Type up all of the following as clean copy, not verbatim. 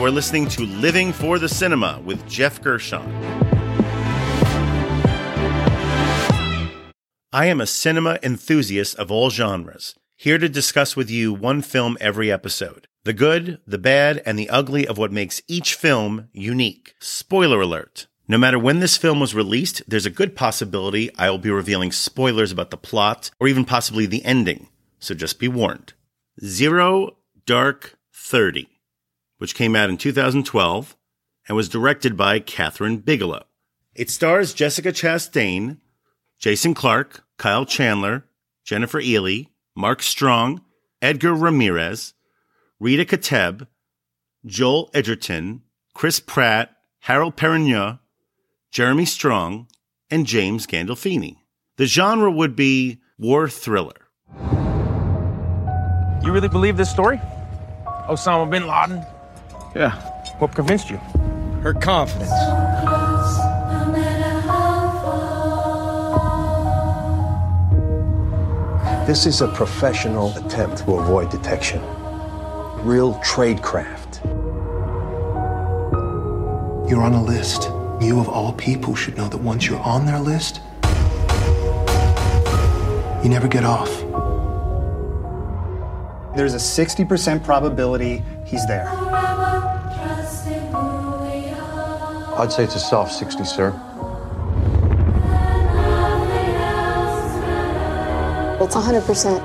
You are listening to Living for the Cinema with Jeff Gershon. I am a cinema enthusiast of all genres, here to discuss with you one film every episode. The good, the bad, and the ugly of what makes each film unique. Spoiler alert. No matter when this film was released, there's a good possibility I will be revealing spoilers about the plot or even possibly the ending, so just be warned. Zero Dark 30, which came out in 2012 and was directed by Kathryn Bigelow. It stars Jessica Chastain, Jason Clarke, Kyle Chandler, Jennifer Ely, Mark Strong, Edgar Ramirez, Rita Kateb, Joel Edgerton, Chris Pratt, Harold Perrineau, Jeremy Strong, and James Gandolfini. The genre would be war thriller. You really believe this story? Osama bin Laden? Yeah. What convinced you? Her confidence. This is a professional attempt to avoid detection. Real tradecraft. You're on a list. You of all people should know that once you're on their list, you never get off. There's a 60% probability he's there. I'd say it's a soft 60, sir. It's 100%.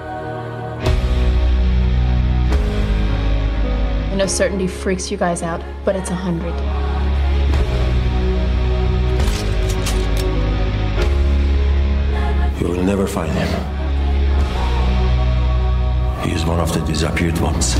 I know certainty freaks you guys out, but it's 100. You will never find him. He is one of the disappeared ones.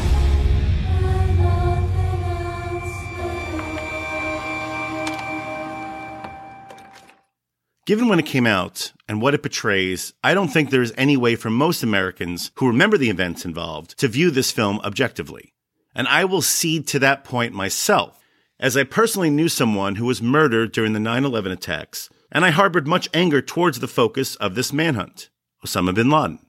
Given when it came out and what it portrays, I don't think there is any way for most Americans who remember the events involved to view this film objectively. And I will cede to that point myself, as I personally knew someone who was murdered during the 9/11 attacks, and I harbored much anger towards the focus of this manhunt, Osama bin Laden.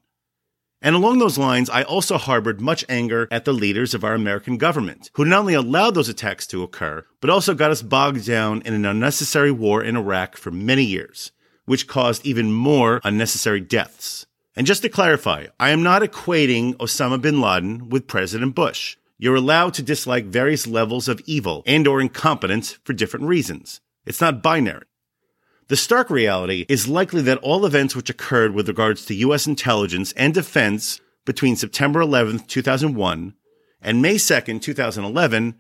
And along those lines, I also harbored much anger at the leaders of our American government, who not only allowed those attacks to occur, but also got us bogged down in an unnecessary war in Iraq for many years, which caused even more unnecessary deaths. And just to clarify, I am not equating Osama bin Laden with President Bush. You're allowed to dislike various levels of evil and or incompetence for different reasons. It's not binary. The stark reality is likely that all events which occurred with regards to U.S. intelligence and defense between September 11, 2001 and May 2, 2011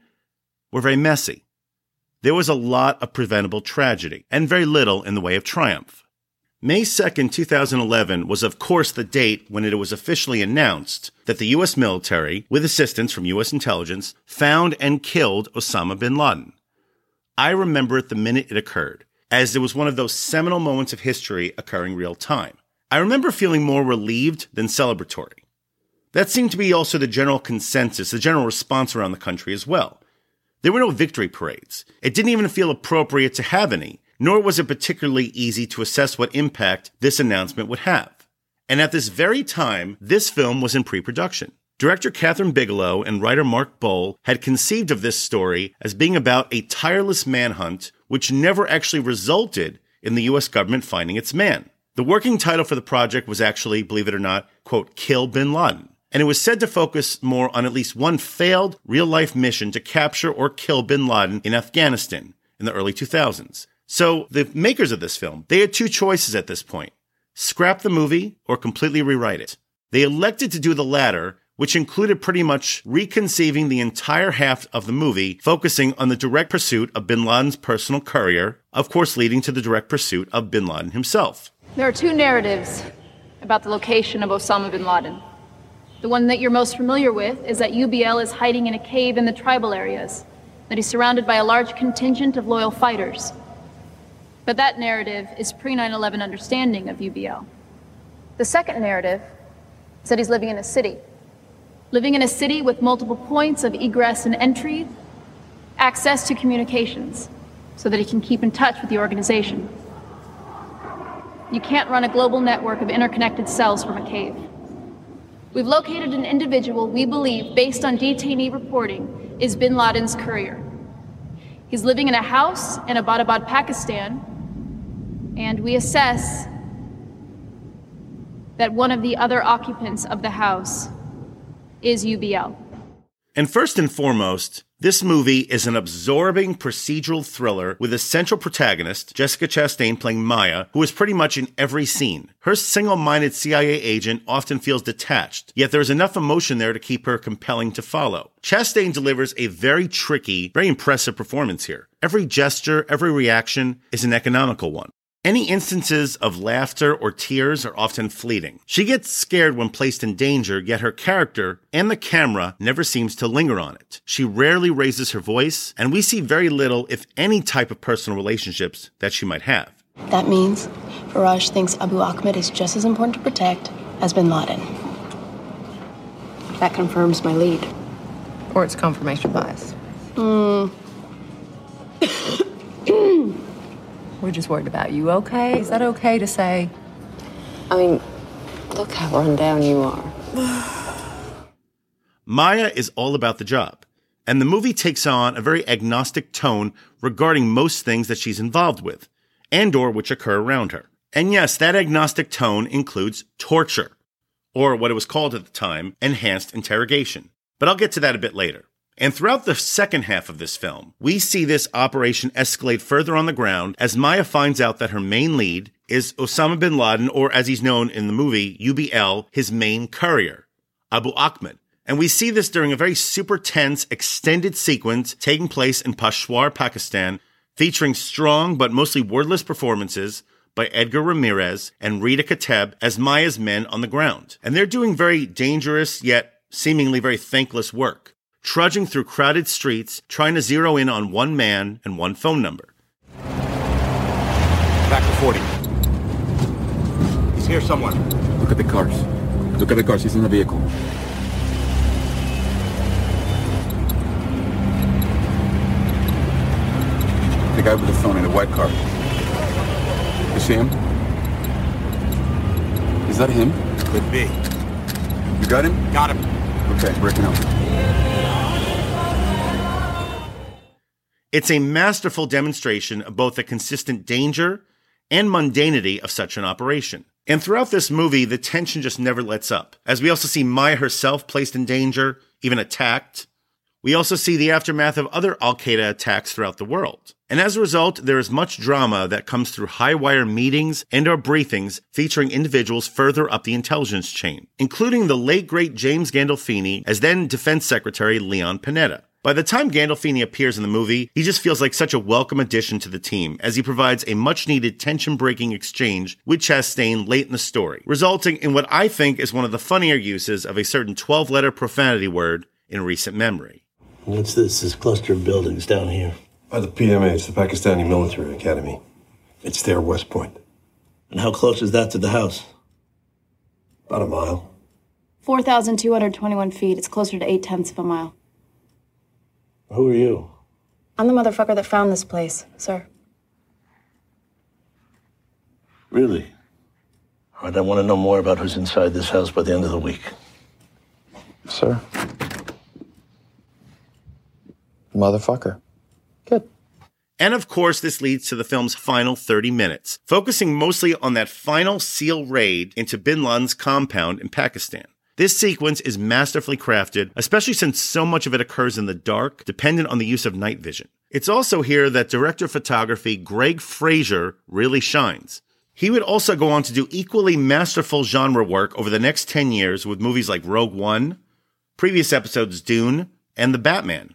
were very messy. There was a lot of preventable tragedy and very little in the way of triumph. May 2, 2011 was of course the date when it was officially announced that the U.S. military, with assistance from U.S. intelligence, found and killed Osama bin Laden. I remember it the minute it occurred, as it was one of those seminal moments of history occurring real time. I remember feeling more relieved than celebratory. That seemed to be also the general consensus, the general response around the country as well. There were no victory parades. It didn't even feel appropriate to have any. Nor was it particularly easy to assess what impact this announcement would have. And at this very time, this film was in pre-production. Director Kathryn Bigelow and writer Mark Boal had conceived of this story as being about a tireless manhunt which never actually resulted in the U.S. government finding its man. The working title for the project was actually, believe it or not, quote, Kill Bin Laden. And it was said to focus more on at least one failed real-life mission to capture or kill Bin Laden in Afghanistan in the early 2000s. So the makers of this film, they had two choices at this point. Scrap the movie or completely rewrite it. They elected to do the latter, which included pretty much reconceiving the entire half of the movie, focusing on the direct pursuit of bin Laden's personal courier, of course leading to the direct pursuit of bin Laden himself. There are two narratives about the location of Osama bin Laden. The one that you're most familiar with is that UBL is hiding in a cave in the tribal areas, that he's surrounded by a large contingent of loyal fighters. But that narrative is pre-9/11 understanding of UBL. The second narrative is that he's living in a city with multiple points of egress and entry, access to communications, so that he can keep in touch with the organization. You can't run a global network of interconnected cells from a cave. We've located an individual we believe, based on detainee reporting, is bin Laden's courier. He's living in a house in Abbottabad, Pakistan, and we assess that one of the other occupants of the house is UBL. And first and foremost, this movie is an absorbing procedural thriller with a central protagonist, Jessica Chastain playing Maya, who is pretty much in every scene. Her single-minded CIA agent often feels detached, yet there is enough emotion there to keep her compelling to follow. Chastain delivers a very tricky, very impressive performance here. Every gesture, every reaction is an economical one. Any instances of laughter or tears are often fleeting. She gets scared when placed in danger, yet her character and the camera never seems to linger on it. She rarely raises her voice, and we see very little, if any, type of personal relationships that she might have. That means Faraj thinks Abu Ahmed is just as important to protect as bin Laden. That confirms my lead. Or it's confirmation bias. We're just worried about you, okay? Is that okay to say? I mean, look how run down you are. Maya is all about the job, and the movie takes on a very agnostic tone regarding most things that she's involved with, and or which occur around her. And yes, that agnostic tone includes torture, or what it was called at the time, enhanced interrogation. But I'll get to that a bit later. And throughout the second half of this film, we see this operation escalate further on the ground as Maya finds out that her main lead is Osama bin Laden, or as he's known in the movie, UBL, his main courier, Abu Ahmed. And we see this during a very super tense, extended sequence taking place in Peshawar, Pakistan, featuring strong but mostly wordless performances by Edgar Ramirez and Rita Kateb as Maya's men on the ground. And they're doing very dangerous, yet seemingly very thankless work, trudging through crowded streets, trying to zero in on one man and one phone number. Back to 40. He's here somewhere. Look at the cars. Look at the cars. He's in the vehicle. The guy with the phone in the white car. You see him? Is that him? Could be. You got him? Got him. Okay, breaking up. It's a masterful demonstration of both the consistent danger and mundanity of such an operation. And throughout this movie, the tension just never lets up, as we also see Maya herself placed in danger, even attacked. We also see the aftermath of other al-Qaeda attacks throughout the world. And as a result, there is much drama that comes through high-wire meetings and our briefings featuring individuals further up the intelligence chain, including the late, great James Gandolfini as then Defense Secretary Leon Panetta. By the time Gandolfini appears in the movie, he just feels like such a welcome addition to the team, as he provides a much-needed tension-breaking exchange with Chastain late in the story, resulting in what I think is one of the funnier uses of a certain 12-letter profanity word in recent memory. What's this? This cluster of buildings down here? By the PMA, it's the Pakistani Military Academy. It's their West Point. And how close is that to the house? About a mile. 4,221 feet. It's closer to 0.8 miles. Who are you? I'm the motherfucker that found this place, sir. Really? All right, I want to know more about who's inside this house by the end of the week. Sir? Motherfucker. Good. And of course, this leads to the film's final 30 minutes, focusing mostly on that final SEAL raid into bin Laden's compound in Pakistan. This sequence is masterfully crafted, especially since so much of it occurs in the dark, dependent on the use of night vision. It's also here that director of photography Greg Fraser really shines. He would also go on to do equally masterful genre work over the next 10 years with movies like Rogue One, previous episodes Dune, and The Batman.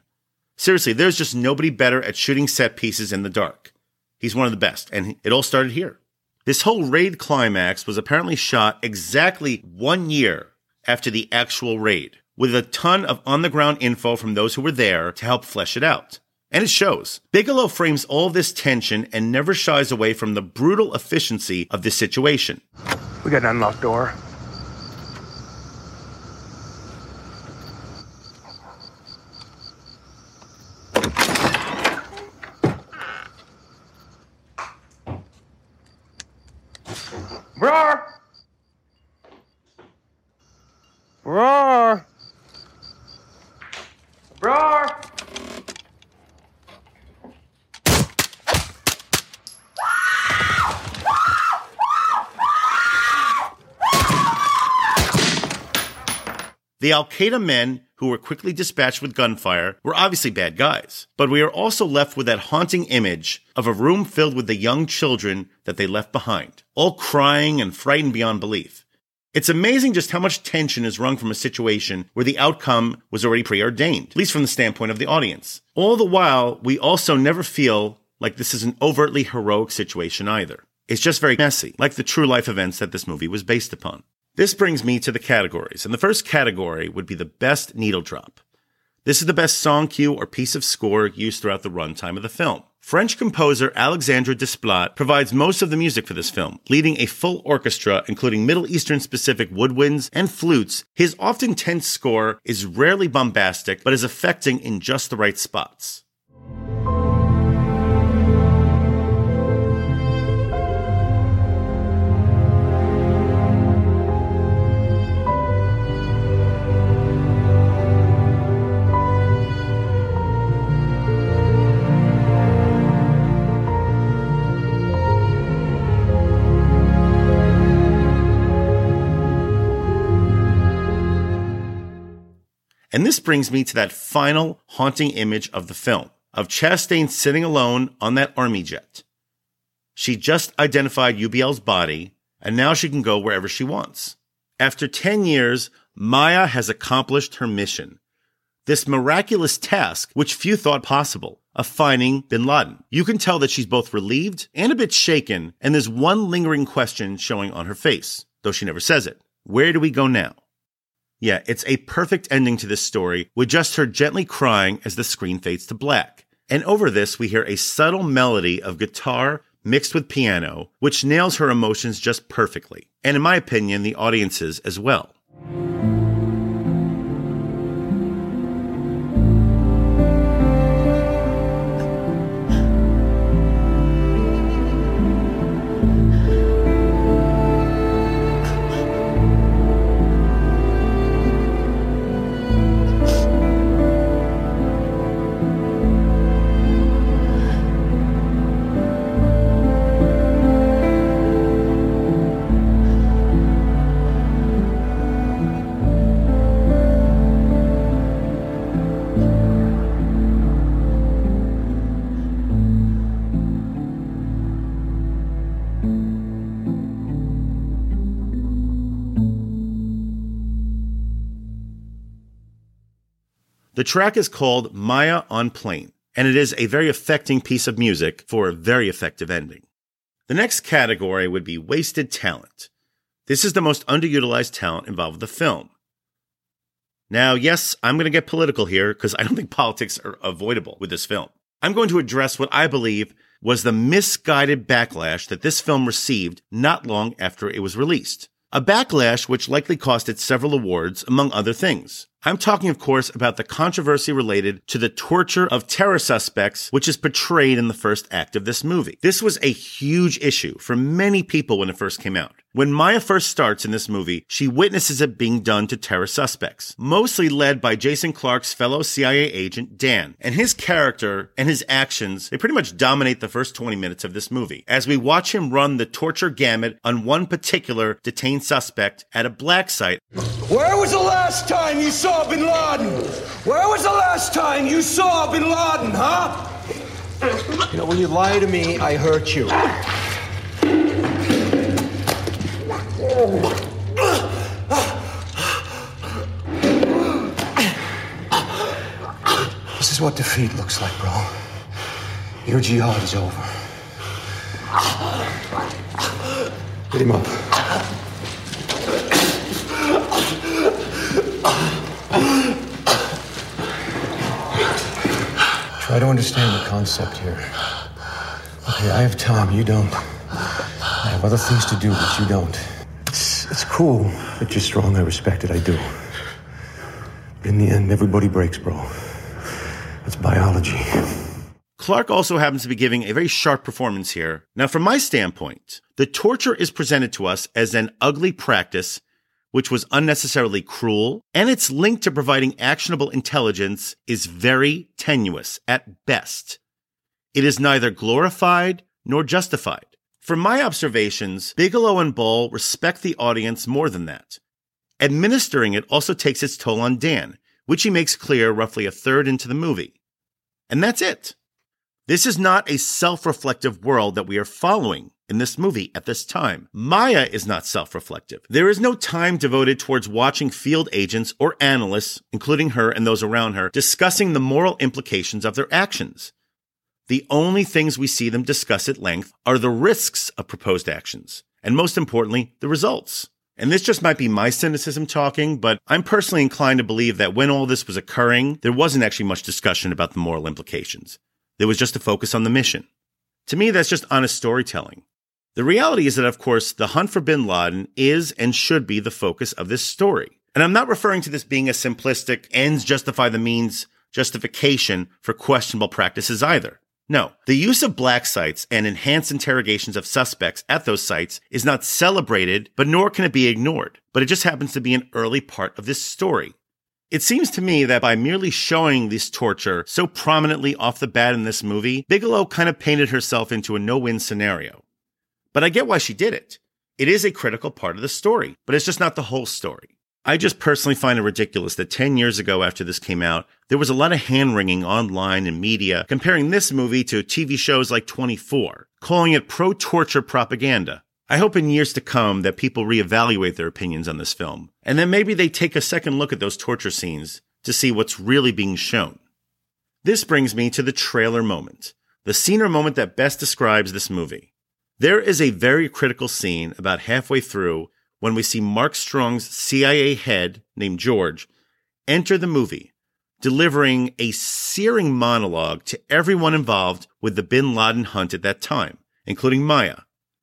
Seriously, there's just nobody better at shooting set pieces in the dark. He's one of the best, and it all started here. This whole raid climax was apparently shot exactly 1 year after the actual raid, with a ton of on-the-ground info from those who were there to help flesh it out. And it shows. Bigelow frames all this tension and never shies away from the brutal efficiency of this situation. We got an unlocked door. Roar! Roar! Roar! The Al-Qaeda men, who were quickly dispatched with gunfire, were obviously bad guys. But we are also left with that haunting image of a room filled with the young children that they left behind, all crying and frightened beyond belief. It's amazing just how much tension is wrung from a situation where the outcome was already preordained, at least from the standpoint of the audience. All the while, we also never feel like this is an overtly heroic situation either. It's just very messy, like the true life events that this movie was based upon. This brings me to the categories, and the first category would be the best needle drop. This is the best song cue or piece of score used throughout the runtime of the film. French composer Alexandre Desplat provides most of the music for this film, leading a full orchestra including Middle Eastern-specific woodwinds and flutes. His often tense score is rarely bombastic, but is affecting in just the right spots. And this brings me to that final haunting image of the film, of Chastain sitting alone on that army jet. She just identified UBL's body, and now she can go wherever she wants. After 10 years, Maya has accomplished her mission. This miraculous task, which few thought possible, of finding bin Laden. You can tell that she's both relieved and a bit shaken, and there's one lingering question showing on her face, though she never says it. Where do we go now? Yeah, it's a perfect ending to this story, with just her gently crying as the screen fades to black. And over this, we hear a subtle melody of guitar mixed with piano, which nails her emotions just perfectly. And in my opinion, the audience's as well. The track is called Maya on Plane, and it is a very affecting piece of music for a very effective ending. The next category would be wasted talent. This is the most underutilized talent involved with the film. Now, yes, I'm going to get political here because I don't think politics are avoidable with this film. I'm going to address what I believe was the misguided backlash that this film received not long after it was released. A backlash which likely cost it several awards, among other things. I'm talking, of course, about the controversy related to the torture of terror suspects, which is portrayed in the first act of this movie. This was a huge issue for many people when it first came out. When Maya first starts in this movie, she witnesses it being done to terror suspects, mostly led by Jason Clarke's fellow CIA agent, Dan. And his character and his actions, they pretty much dominate the first 20 minutes of this movie, as we watch him run the torture gamut on one particular detained suspect at a black site. Where was the last time you saw bin Laden? Where was the last time you saw bin Laden, huh? You know, when you lie to me, I hurt you. This is what defeat looks like, bro. Your jihad is over. Hit him up. Try to understand the concept here. Okay, I have time, you don't. I have other things to do, but you don't. It's cool that you're strong, I respect it, I do. But in the end, everybody breaks, bro. That's biology. Clarke also happens to be giving a very sharp performance here. Now, from my standpoint, the torture is presented to us as an ugly practice which was unnecessarily cruel, and its link to providing actionable intelligence is very tenuous at best. It is neither glorified nor justified. From my observations, Bigelow and Boal respect the audience more than that. Administering it also takes its toll on Dan, which he makes clear roughly a third into the movie. And that's it. This is not a self-reflective world that we are following in this movie at this time. Maya is not self-reflective. There is no time devoted towards watching field agents or analysts, including her and those around her, discussing the moral implications of their actions. The only things we see them discuss at length are the risks of proposed actions, and most importantly, the results. And this just might be my cynicism talking, but I'm personally inclined to believe that when all this was occurring, there wasn't actually much discussion about the moral implications. There was just a focus on the mission. To me, that's just honest storytelling. The reality is that, of course, the hunt for bin Laden is and should be the focus of this story. And I'm not referring to this being a simplistic ends justify the means justification for questionable practices either. No, the use of black sites and enhanced interrogations of suspects at those sites is not celebrated, but nor can it be ignored. But it just happens to be an early part of this story. It seems to me that by merely showing this torture so prominently off the bat in this movie, Bigelow kind of painted herself into a no-win scenario. But I get why she did it. It is a critical part of the story, but it's just not the whole story. I just personally find it ridiculous that 10 years ago after this came out, there was a lot of hand-wringing online and media comparing this movie to TV shows like 24, calling it pro-torture propaganda. I hope in years to come that people reevaluate their opinions on this film, and then maybe they take a second look at those torture scenes to see what's really being shown. This brings me to the trailer moment, the scene or moment that best describes this movie. There is a very critical scene about halfway through when we see Mark Strong's CIA head, named George, enter the movie, delivering a searing monologue to everyone involved with the bin Laden hunt at that time, including Maya.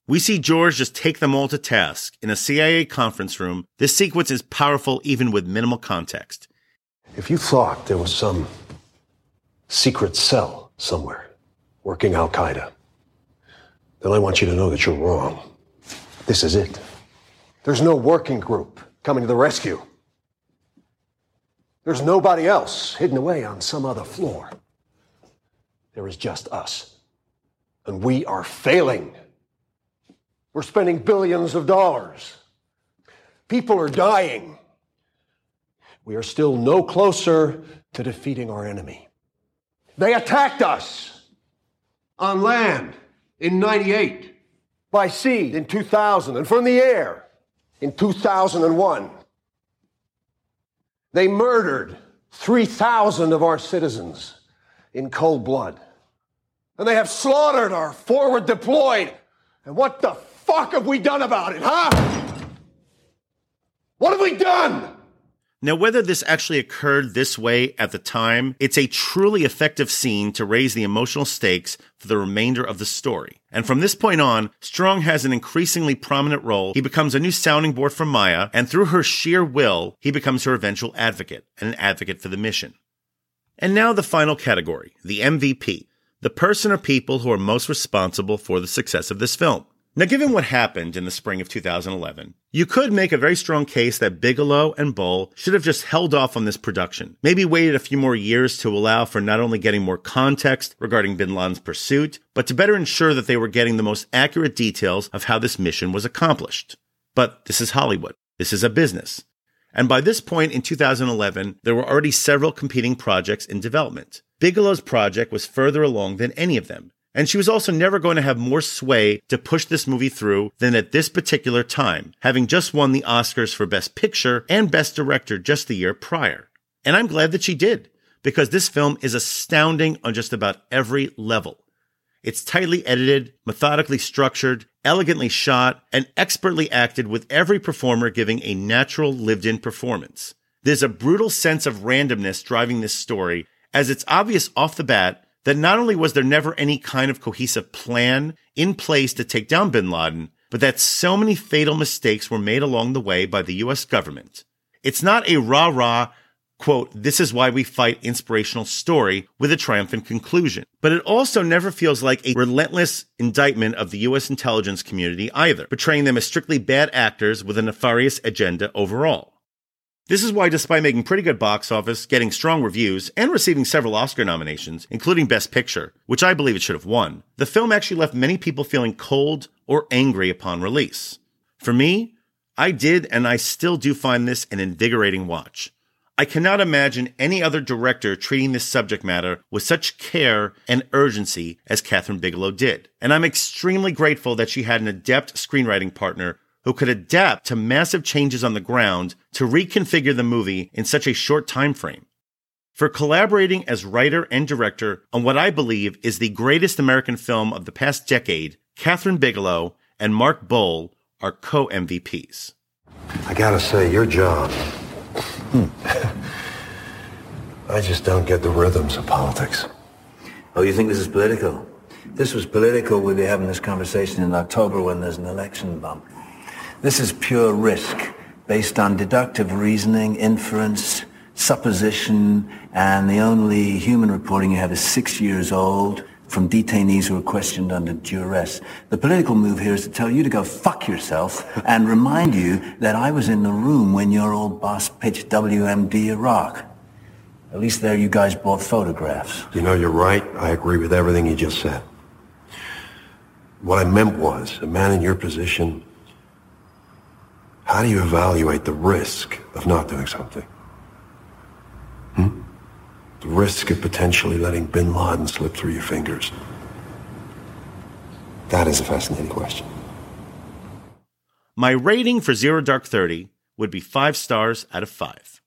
We see George just take them all to task in a CIA conference room. This sequence is powerful even with minimal context. If you thought there was some secret cell somewhere working Al-Qaeda, then I want you to know that you're wrong. This is it. There's no working group coming to the rescue. There's nobody else hidden away on some other floor. There is just us. And we are failing. We're spending billions of dollars. People are dying. We are still no closer to defeating our enemy. They attacked us on land in 1998, by sea in 2000, and from the air in 2001, they murdered 3,000 of our citizens in cold blood. And they have slaughtered our forward deployed. And what the fuck have we done about it, huh? What have we done? Now, whether this actually occurred this way at the time, it's a truly effective scene to raise the emotional stakes for the remainder of the story. And from this point on, Strong has an increasingly prominent role. He becomes a new sounding board for Maya, and through her sheer will, he becomes her eventual advocate, and an advocate for the mission. And now the final category, the MVP, the person or people who are most responsible for the success of this film. Now, given what happened in the spring of 2011, you could make a very strong case that Bigelow and Boal should have just held off on this production, maybe waited a few more years to allow for not only getting more context regarding bin Laden's pursuit, but to better ensure that they were getting the most accurate details of how this mission was accomplished. But this is Hollywood. This is a business. And by this point in 2011, there were already several competing projects in development. Bigelow's project was further along than any of them. And she was also never going to have more sway to push this movie through than at this particular time, having just won the Oscars for Best Picture and Best Director just the year prior. And I'm glad that she did, because this film is astounding on just about every level. It's tightly edited, methodically structured, elegantly shot, and expertly acted, with every performer giving a natural, lived-in performance. There's a brutal sense of randomness driving this story, as it's obvious off the bat that not only was there never any kind of cohesive plan in place to take down bin Laden, but that so many fatal mistakes were made along the way by the U.S. government. It's not a rah-rah, quote, "This is why we fight" inspirational story with a triumphant conclusion. But it also never feels like a relentless indictment of the U.S. intelligence community either, portraying them as strictly bad actors with a nefarious agenda overall. This is why, despite making pretty good box office, getting strong reviews, and receiving several Oscar nominations, including Best Picture, which I believe it should have won, the film actually left many people feeling cold or angry upon release. For me, I did and I still do find this an invigorating watch. I cannot imagine any other director treating this subject matter with such care and urgency as Kathryn Bigelow did. And I'm extremely grateful that she had an adept screenwriting partner who could adapt to massive changes on the ground to reconfigure the movie in such a short time frame. For collaborating as writer and director on what I believe is the greatest American film of the past decade, Kathryn Bigelow and Mark Boal are co-MVPs. I gotta say, your job... I just don't get the rhythms of politics. Oh, you think this is political? This was political when they're having this conversation in October when there's an election bump. This is pure risk based on deductive reasoning, inference, supposition, and the only human reporting you have is 6 years old from detainees who are questioned under duress. The political move here is to tell you to go fuck yourself and remind you that I was in the room when your old boss pitched WMD Iraq. At least there you guys bought photographs. You know, you're right. I agree with everything you just said. What I meant was, a man in your position, how do you evaluate the risk of not doing something? The risk of potentially letting bin Laden slip through your fingers. That is a fascinating question. My rating for Zero Dark 30 would be 5 stars out of 5.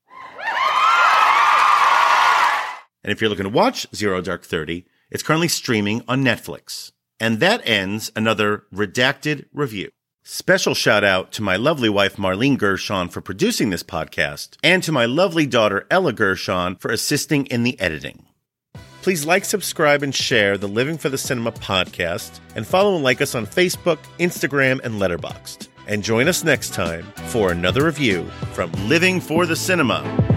And if you're looking to watch Zero Dark 30, it's currently streaming on Netflix. And that ends another redacted review. Special shout out to my lovely wife Marlene Gershon for producing this podcast, and to my lovely daughter Ella Gershon for assisting in the editing. Please like, subscribe, and share the Living for the Cinema podcast, and follow and like us on Facebook, Instagram, and Letterboxd. And join us next time for another review from Living for the Cinema.